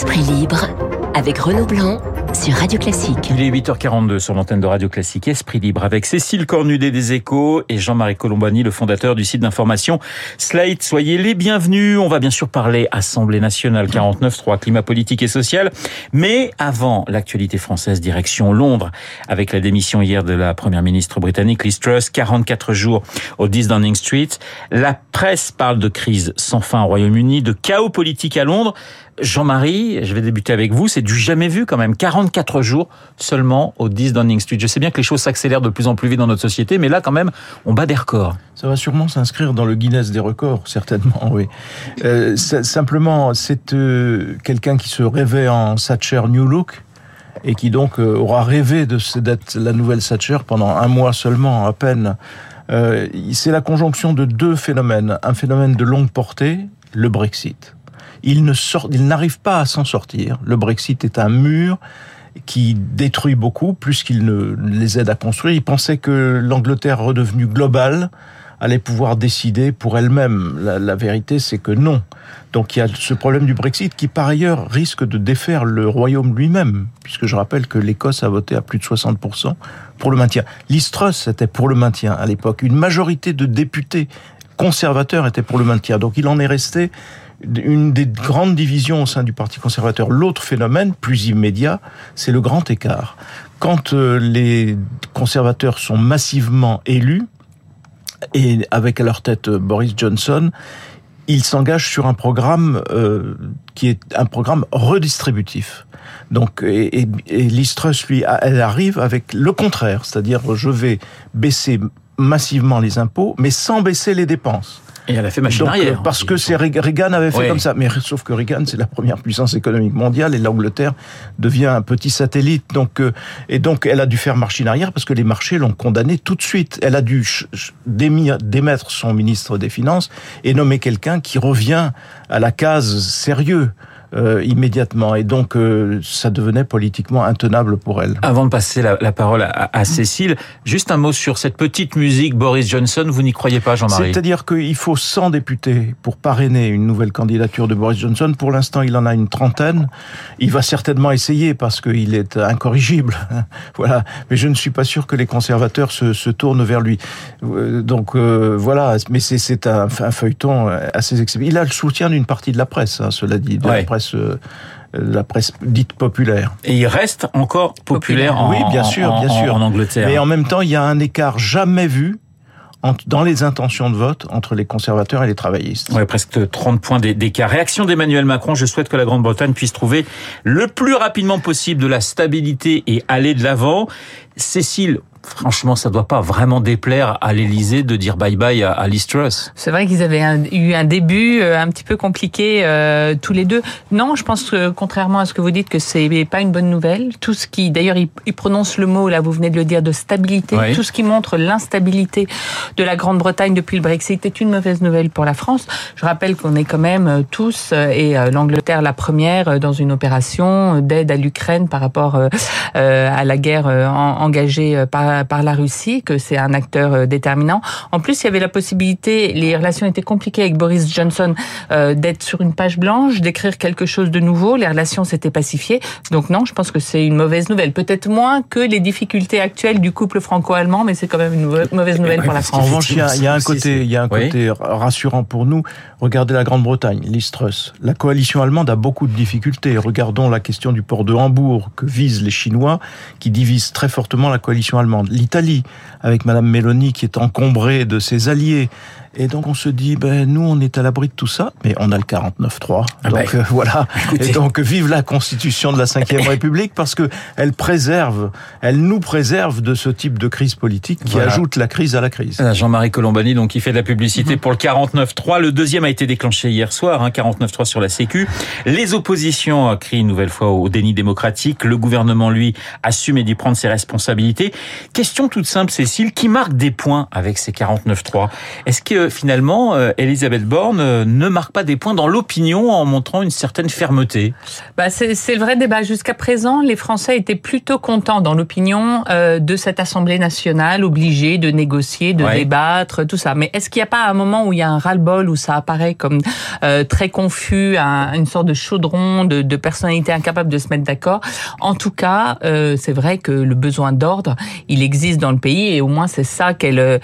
Esprit libre avec Renaud Blanc sur Radio Classique. Il est 8h42 sur l'antenne de Radio Classique. Esprit libre avec Cécile Cornudet des Échos et Jean-Marie Colombani, le fondateur du site d'information Slate. Soyez les bienvenus. On va bien sûr parler Assemblée nationale 49.3, climat politique et social. Mais avant l'actualité française, direction Londres avec la démission hier de la première ministre britannique Liz Truss, 44 jours au 10 Downing Street. La presse parle de crise sans fin au Royaume-Uni, de chaos politique à Londres. Jean-Marie, je vais débuter avec vous, c'est du jamais vu quand même, 44 jours seulement au 10 Downing Street. Je sais bien que les choses s'accélèrent de plus en plus vite dans notre société, mais là quand même, on bat des records. Ça va sûrement s'inscrire dans le Guinness des records, certainement, oui. Simplement, c'est quelqu'un qui se rêvait en Thatcher New Look, et qui donc aura rêvé d'être la nouvelle Thatcher pendant un mois seulement, à peine. C'est la conjonction de deux phénomènes. Un phénomène de longue portée, le Brexit. Il n'arrive pas à s'en sortir. Le Brexit est un mur qui détruit beaucoup, plus qu'il ne les aide à construire. Il pensait que l'Angleterre redevenue globale allait pouvoir décider pour elle-même. La vérité, c'est que non. Donc il y a ce problème du Brexit qui, par ailleurs, risque de défaire le Royaume lui-même, puisque je rappelle que l'Écosse a voté à plus de 60% pour le maintien. Liz Truss était pour le maintien à l'époque. Une majorité de députés conservateurs étaient pour le maintien. Donc il en est resté une des grandes divisions au sein du Parti conservateur. L'autre phénomène, plus immédiat, c'est le grand écart. Quand les conservateurs sont massivement élus, et avec à leur tête Boris Johnson, ils s'engagent sur un programme qui est un programme redistributif. Donc, et Liz Truss, lui, elle arrive avec le contraire, c'est-à-dire je vais baisser massivement les impôts, mais sans baisser les dépenses. Et elle a fait machine arrière. Parce que Reagan avait fait comme ça. Mais sauf que Reagan, c'est la première puissance économique mondiale et l'Angleterre devient un petit satellite. Donc, et donc, elle a dû faire machine arrière parce que les marchés l'ont condamnée tout de suite. Elle a dû démettre son ministre des Finances et nommer quelqu'un qui revient à la case sérieux. Immédiatement. Et donc, ça devenait politiquement intenable pour elle. Avant de passer la parole à Cécile, juste un mot sur cette petite musique Boris Johnson. Vous n'y croyez pas, Jean-Marie? C'est-à-dire qu'il faut 100 députés pour parrainer une nouvelle candidature de Boris Johnson. Pour l'instant, il en a une trentaine. Il va certainement essayer parce qu'il est incorrigible. Voilà. Mais je ne suis pas sûr que les conservateurs se tournent vers lui. Donc, voilà. Mais c'est un feuilleton assez exceptionnel. Il a le soutien d'une partie de la presse, hein, cela dit, de la presse dite populaire. Et il reste encore populaire. Oui, bien sûr. En Angleterre. Mais en même temps, il y a un écart jamais vu dans les intentions de vote entre les conservateurs et les travaillistes. Ouais, presque 30 points d'écart. Réaction d'Emmanuel Macron, je souhaite que la Grande-Bretagne puisse trouver le plus rapidement possible de la stabilité et aller de l'avant. Cécile, franchement, ça doit pas vraiment déplaire à l'Élysée de dire bye-bye à Liz Truss. C'est vrai qu'ils avaient eu un début un petit peu compliqué tous les deux. Non, je pense que contrairement à ce que vous dites, que c'est pas une bonne nouvelle. Tout ce qui, d'ailleurs, ils prononcent le mot, là, vous venez de le dire, de stabilité. Oui. Tout ce qui montre l'instabilité de la Grande-Bretagne depuis le Brexit est une mauvaise nouvelle pour la France. Je rappelle qu'on est quand même tous, et l'Angleterre la première, dans une opération d'aide à l'Ukraine par rapport à la guerre engagée par la Russie, que c'est un acteur déterminant. En plus, il y avait la possibilité, les relations étaient compliquées avec Boris Johnson, d'être sur une page blanche, d'écrire quelque chose de nouveau. Les relations s'étaient pacifiées. Donc non, je pense que c'est une mauvaise nouvelle. Peut-être moins que les difficultés actuelles du couple franco-allemand, mais c'est quand même une mauvaise nouvelle pour la France. En revanche, il y a un côté rassurant pour nous. Regardez la Grande-Bretagne, Liz Truss. La coalition allemande a beaucoup de difficultés. Regardons la question du port de Hambourg que visent les Chinois, qui divise très fortement la coalition allemande. L'Italie, avec Madame Meloni qui est encombrée de ses alliés. Et donc on se dit, nous on est à l'abri de tout ça, mais on a le 49.3. Voilà. Écoutez. Et donc vive la Constitution de la 5e République, parce que elle nous préserve de ce type de crise politique qui ajoute la crise à la crise. Jean-Marie Colombani, donc, qui fait de la publicité pour le 49.3. Le deuxième a été déclenché hier soir, 49.3 sur la Sécu. Les oppositions crient une nouvelle fois au déni démocratique. Le gouvernement, lui, assume et dit prendre ses responsabilités. Question toute simple, Cécile, qui marque des points avec ces 49.3 ? Est-ce que finalement, Elisabeth Borne ne marque pas des points dans l'opinion en montrant une certaine fermeté ? C'est le vrai débat. Jusqu'à présent, les Français étaient plutôt contents dans l'opinion de cette Assemblée nationale, obligée de négocier, de débattre, tout ça. Mais est-ce qu'il n'y a pas un moment où il y a un ras-le-bol, où ça apparaît comme très confus, une sorte de chaudron de personnalités incapables de se mettre d'accord ? En tout cas, c'est vrai que le besoin d'ordre, il existe dans le pays, et au moins c'est ça qu'elle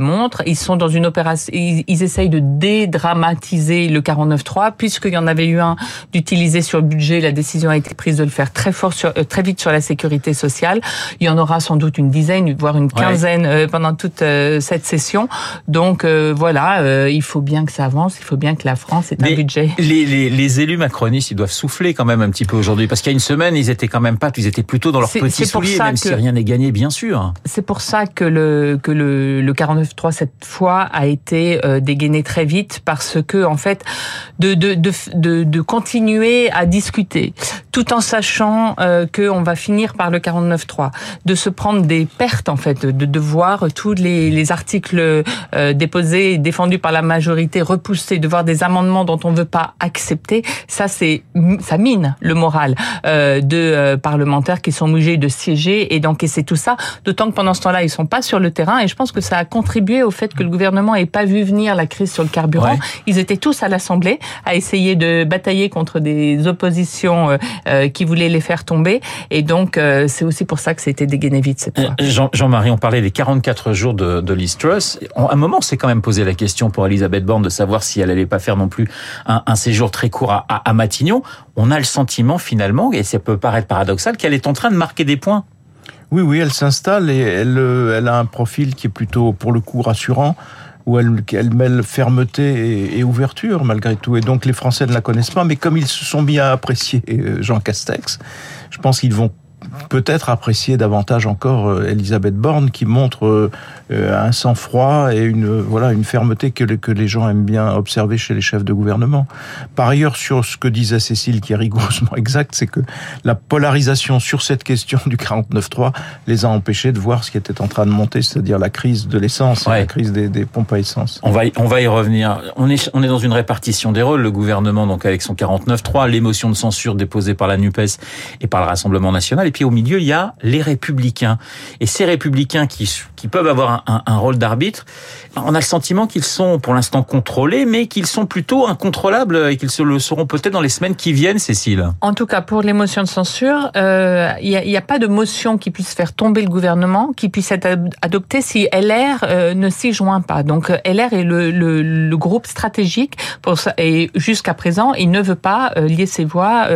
montre. Ils sont dans une opération, ils essayent de dédramatiser le 49.3, puisqu'il y en avait eu un d'utiliser sur le budget, la décision a été prise de le faire très vite sur la sécurité sociale. Il y en aura sans doute une dizaine, voire une quinzaine pendant toute cette session. Donc voilà, il faut bien que ça avance, il faut bien que la France ait un budget. Les élus macronistes, ils doivent souffler quand même un petit peu aujourd'hui, parce qu'il y a une semaine, ils étaient quand même pas, ils étaient plutôt dans leurs petits souliers, même si rien n'est gagné, bien sûr. C'est pour ça que le 49.3 cette fois a été dégainé très vite, parce que en fait, de continuer à discuter, tout en sachant qu'on va finir par le 49.3, de se prendre des pertes en fait, de voir tous les articles déposés, défendus par la majorité, repoussés, de voir des amendements dont on ne veut pas accepter, ça mine le moral de parlementaires qui sont obligés de siéger et d'encaisser tout ça, d'autant que pendant ce temps-là, ils ne sont pas sur le terrain, et je pense que ça a contribué au fait que le gouvernement n'ait pas vu venir la crise sur le carburant. Ouais. Ils étaient tous à l'Assemblée à essayer de batailler contre des oppositions qui voulaient les faire tomber, et donc c'est aussi pour ça que c'était dégainé vite cette fois. Jean-Marie, on parlait des 44 jours de Liz Truss. À un moment, on s'est quand même posé la question pour Elisabeth Borne de savoir si elle n'allait pas faire non plus un séjour très court à Matignon. On a le sentiment finalement, et ça peut paraître paradoxal, qu'elle est en train de marquer des points. Oui, elle s'installe et elle a un profil qui est plutôt, pour le coup, rassurant, où elle mêle fermeté et ouverture, malgré tout. Et donc, les Français ne la connaissent pas, mais comme ils se sont mis à apprécier Jean Castex, je pense qu'ils vont peut-être apprécier davantage encore Elisabeth Borne, qui montre un sang-froid et une fermeté que les gens aiment bien observer chez les chefs de gouvernement. Par ailleurs, sur ce que disait Cécile, qui est rigoureusement exact, c'est que la polarisation sur cette question du 49.3 les a empêchés de voir ce qui était en train de monter, c'est-à-dire la crise de l'essence, la crise des pompes à essence. On va y revenir. On est dans une répartition des rôles. Le gouvernement, donc, avec son 49.3, les motions de censure déposées par la NUPES et par le Rassemblement National, et puis au milieu, il y a les Républicains. Et ces Républicains qui peuvent avoir un rôle d'arbitre, on a le sentiment qu'ils sont pour l'instant contrôlés, mais qu'ils sont plutôt incontrôlables et qu'ils se le seront peut-être dans les semaines qui viennent, Cécile. En tout cas, pour les motions de censure, il n'y a pas de motion qui puisse faire tomber le gouvernement, qui puisse être adoptée si LR ne s'y joint pas. Donc LR est le groupe stratégique pour ça, et jusqu'à présent, il ne veut pas lier ses voix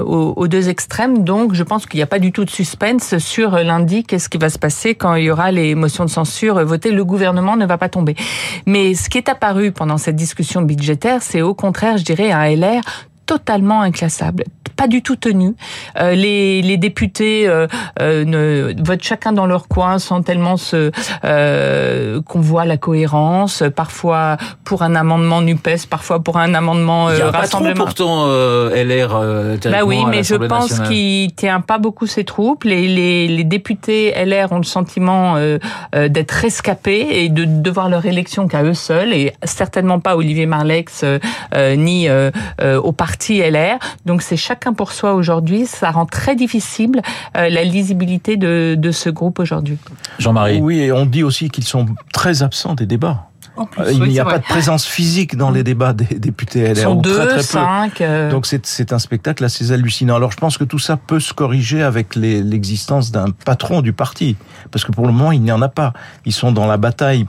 aux deux extrêmes. Donc je pense qu'il n'y a pas du tout de suspense sur lundi, qu'est-ce qui va se passer quand il y aura les motions de censure votées, le gouvernement ne va pas tomber. Mais ce qui est apparu pendant cette discussion budgétaire, c'est au contraire, je dirais, un LR totalement inclassable, pas du tout tenu. Les députés votent chacun dans leur coin sans tellement qu'on voit la cohérence, parfois pour un amendement NUPES, parfois pour un amendement Rassemblement. Il y a pas trop pourtant LR oui, mais je pense qu'il tient pas beaucoup ses troupes. Les députés LR ont le sentiment d'être rescapés et de devoir leur élection qu'à eux seuls, et certainement pas Olivier Marleix ni au parti LR. Donc c'est chacun pour soi aujourd'hui, ça rend très difficile la lisibilité de ce groupe aujourd'hui. Jean-Marie. Oui, et on dit aussi qu'ils sont très absents des débats. Plus, il n'y a pas de présence physique dans les débats des députés LR. Ils sont deux, très peu. Cinq. Donc c'est un spectacle assez hallucinant. Alors je pense que tout ça peut se corriger avec l'existence d'un patron du parti, parce que pour le moment il n'y en a pas. Ils sont dans la bataille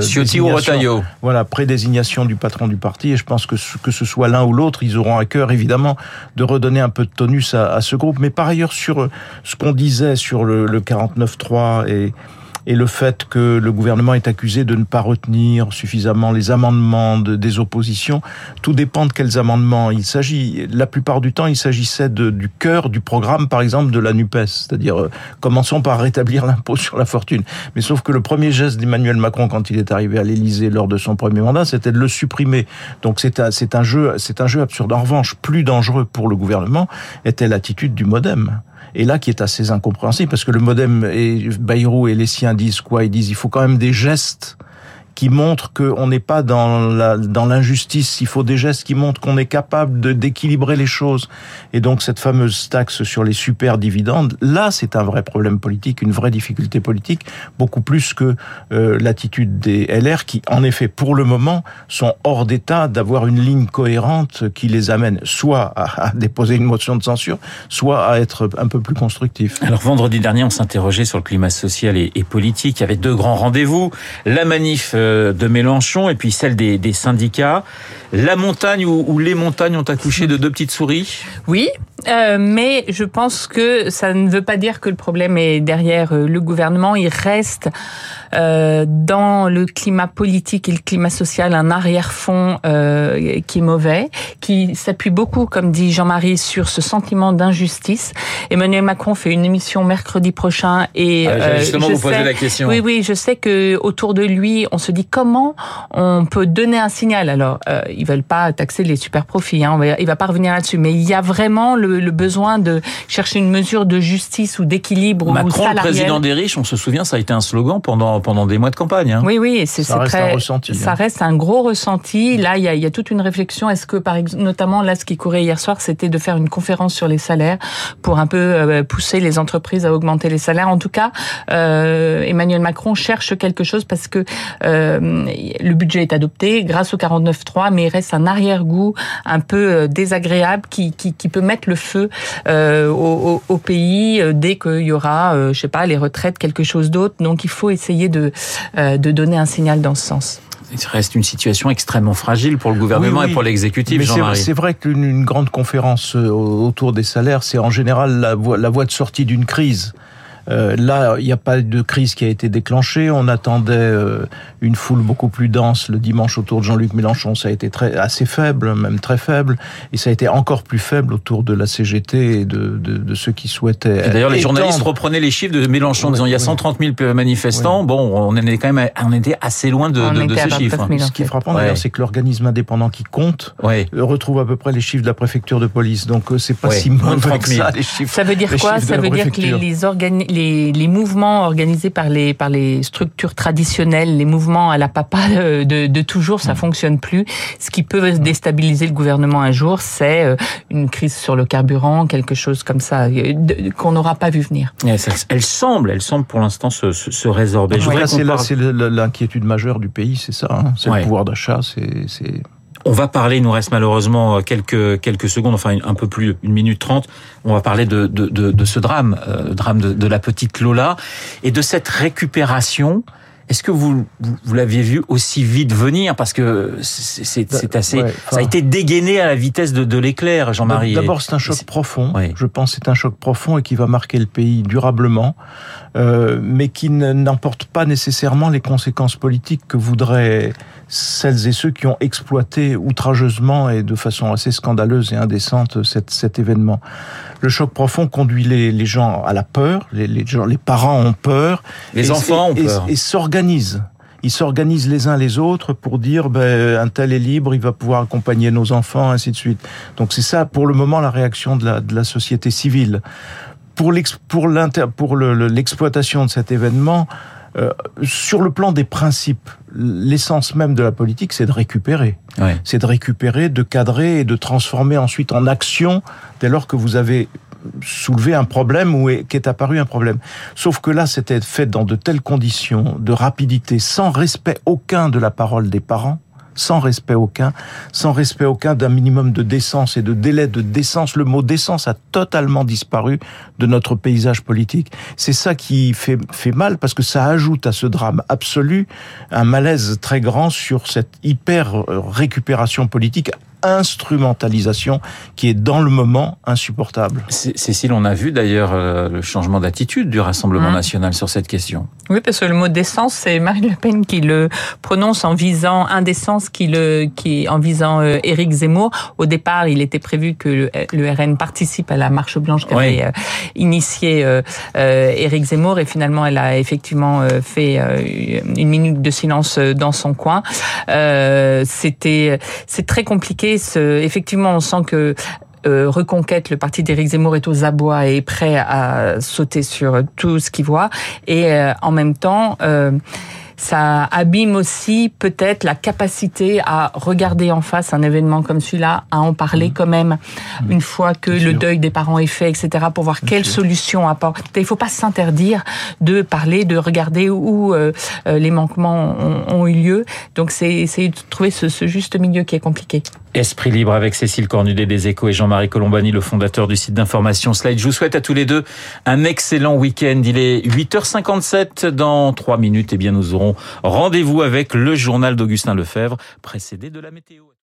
Cioti ou Retailleau. Voilà, pré-désignation du patron du parti, et je pense que ce soit l'un ou l'autre, ils auront à cœur évidemment de redonner un peu de tonus à ce groupe. Mais par ailleurs, sur ce qu'on disait sur le 49.3 et le fait que le gouvernement est accusé de ne pas retenir suffisamment les amendements des oppositions, tout dépend de quels amendements il s'agit. La plupart du temps, il s'agissait du cœur du programme, par exemple, de la NUPES, c'est-à-dire commençons par rétablir l'impôt sur la fortune. Mais sauf que le premier geste d'Emmanuel Macron quand il est arrivé à l'Élysée lors de son premier mandat, c'était de le supprimer. Donc c'est un jeu absurde. En revanche, plus dangereux pour le gouvernement était l'attitude du MoDem. et là qui est assez incompréhensible, parce que le MoDem et Bayrou et les siens disent quoi? Ils disent il faut quand même des gestes qui montrent qu'on n'est pas dans l'injustice, il faut des gestes qui montrent qu'on est capable d'équilibrer les choses. Et donc cette fameuse taxe sur les super dividendes, là c'est un vrai problème politique, une vraie difficulté politique, beaucoup plus que l'attitude des LR qui, en effet, pour le moment, sont hors d'état d'avoir une ligne cohérente qui les amène soit à déposer une motion de censure, soit à être un peu plus constructif. Alors vendredi dernier, on s'interrogeait sur le climat social et politique, il y avait deux grands rendez-vous, la manif de Mélenchon et puis celle des syndicats. La montagne ou les montagnes ont accouché de deux petites souris. Oui, mais je pense que ça ne veut pas dire que le problème est derrière le gouvernement. Il reste dans le climat politique et le climat social un arrière-fond qui est mauvais, qui s'appuie beaucoup, comme dit Jean-Marie, sur ce sentiment d'injustice. Emmanuel Macron fait une émission mercredi prochain et justement vous posez la question. Oui, je sais que autour de lui on se dit comment on peut donner un signal. Alors, ils veulent pas taxer les super profits, hein, il va pas revenir là-dessus, mais il y a vraiment le besoin de chercher une mesure de justice ou d'équilibre salarial. Macron, le président des riches, on se souvient, ça a été un slogan pendant des mois de campagne. Hein. Oui, et ça reste très, un ressenti. Ça reste un gros ressenti. Là, il y a toute une réflexion. Est-ce que, par exemple, notamment là, ce qui courait hier soir, c'était de faire une conférence sur les salaires pour un peu pousser les entreprises à augmenter les salaires. En tout cas, Emmanuel Macron cherche quelque chose parce que le budget est adopté grâce au 49.3, mais il reste un arrière-goût un peu désagréable qui peut mettre le feu au pays dès qu'il y aura, je sais pas, les retraites, quelque chose d'autre. Donc il faut essayer de donner un signal dans ce sens. Il reste une situation extrêmement fragile pour le gouvernement et pour l'exécutif, mais Jean-Marie. C'est vrai qu'une grande conférence autour des salaires, c'est en général la voie de sortie d'une crise. Là, il n'y a pas de crise qui a été déclenchée. On attendait une foule beaucoup plus dense le dimanche autour de Jean-Luc Mélenchon. Ça a été assez faible, même très faible. Et ça a été encore plus faible autour de la CGT et de ceux qui souhaitaient... Et d'ailleurs, les journalistes reprenaient les chiffres de Mélenchon, disant il y a 130 000 manifestants. Oui. Bon, on était assez loin de ces chiffres. Ce qui est frappant, d'ailleurs, c'est que l'organisme indépendant qui compte retrouve à peu près les chiffres de la préfecture de police. Donc, c'est pas si mauvais que ça, les chiffres. Ça veut dire quoi? Ça veut dire que les organismes... Les mouvements organisés par les structures traditionnelles, les mouvements à la papa de toujours, ça fonctionne plus. Ce qui peut déstabiliser le gouvernement un jour, c'est une crise sur le carburant, quelque chose comme ça, qu'on n'aura pas vu venir. Elle semble pour l'instant se résorber. C'est l'inquiétude majeure du pays, c'est ça, hein, c'est le pouvoir d'achat, c'est... On va parler, il nous reste malheureusement quelques secondes, enfin un peu plus, 1 minute 30. On va parler de ce drame, drame de la petite Lola et de cette récupération. Est-ce que vous l'aviez vu aussi vite venir? Parce que c'est assez, ça a été dégainé à la vitesse de l'éclair, Jean-Marie. D'abord, c'est un choc profond. Oui. Je pense que c'est un choc profond et qui va marquer le pays durablement, mais qui n'emporte pas nécessairement les conséquences politiques que voudraient celles et ceux qui ont exploité outrageusement et de façon assez scandaleuse et indécente cet événement. Le choc profond conduit les gens à la peur, les parents ont peur, les enfants ont peur. Et Ils s'organisent les uns les autres pour dire un tel est libre, il va pouvoir accompagner nos enfants, ainsi de suite. Donc c'est ça, pour le moment, la réaction de la société civile. Pour l'exploitation de cet événement, sur le plan des principes, l'essence même de la politique, c'est de récupérer. Ouais. C'est de récupérer, de cadrer et de transformer ensuite en action dès lors que vous avez soulever un problème ou qu'est apparu un problème. Sauf que là, c'était fait dans de telles conditions, de rapidité, sans respect aucun de la parole des parents, sans respect aucun d'un minimum de décence et de délai de décence. Le mot décence a totalement disparu de notre paysage politique. C'est ça qui fait mal, parce que ça ajoute à ce drame absolu un malaise très grand sur cette hyper récupération politique, instrumentalisation qui est dans le moment insupportable. Cécile, on a vu d'ailleurs le changement d'attitude du Rassemblement National sur cette question. Oui, parce que le mot décence, c'est Marine Le Pen qui le prononce en visant indécence, en visant Éric Zemmour. Au départ, il était prévu que le RN participe à la marche blanche qu'avait initiée Éric Zemmour, et finalement, elle a effectivement fait 1 minute de silence dans son coin. C'est très compliqué. Effectivement, on sent que Reconquête, le parti d'Éric Zemmour est aux abois et est prêt à sauter sur tout ce qu'il voit. Et en même temps... ça abîme aussi peut-être la capacité à regarder en face un événement comme celui-là, à en parler quand même, une fois que le deuil des parents est fait, etc., pour voir quelle solution apporter. Il ne faut pas s'interdire de parler, de regarder où les manquements ont eu lieu. Donc c'est essayer de trouver ce juste milieu qui est compliqué. Esprit libre avec Cécile Cornudet des Échos et Jean-Marie Colombani, le fondateur du site d'information Slate. Je vous souhaite à tous les deux un excellent week-end. Il est 8h57 dans 3 minutes. Eh bien, nous aurons rendez-vous avec le journal d'Augustin Lefebvre, précédé de la météo.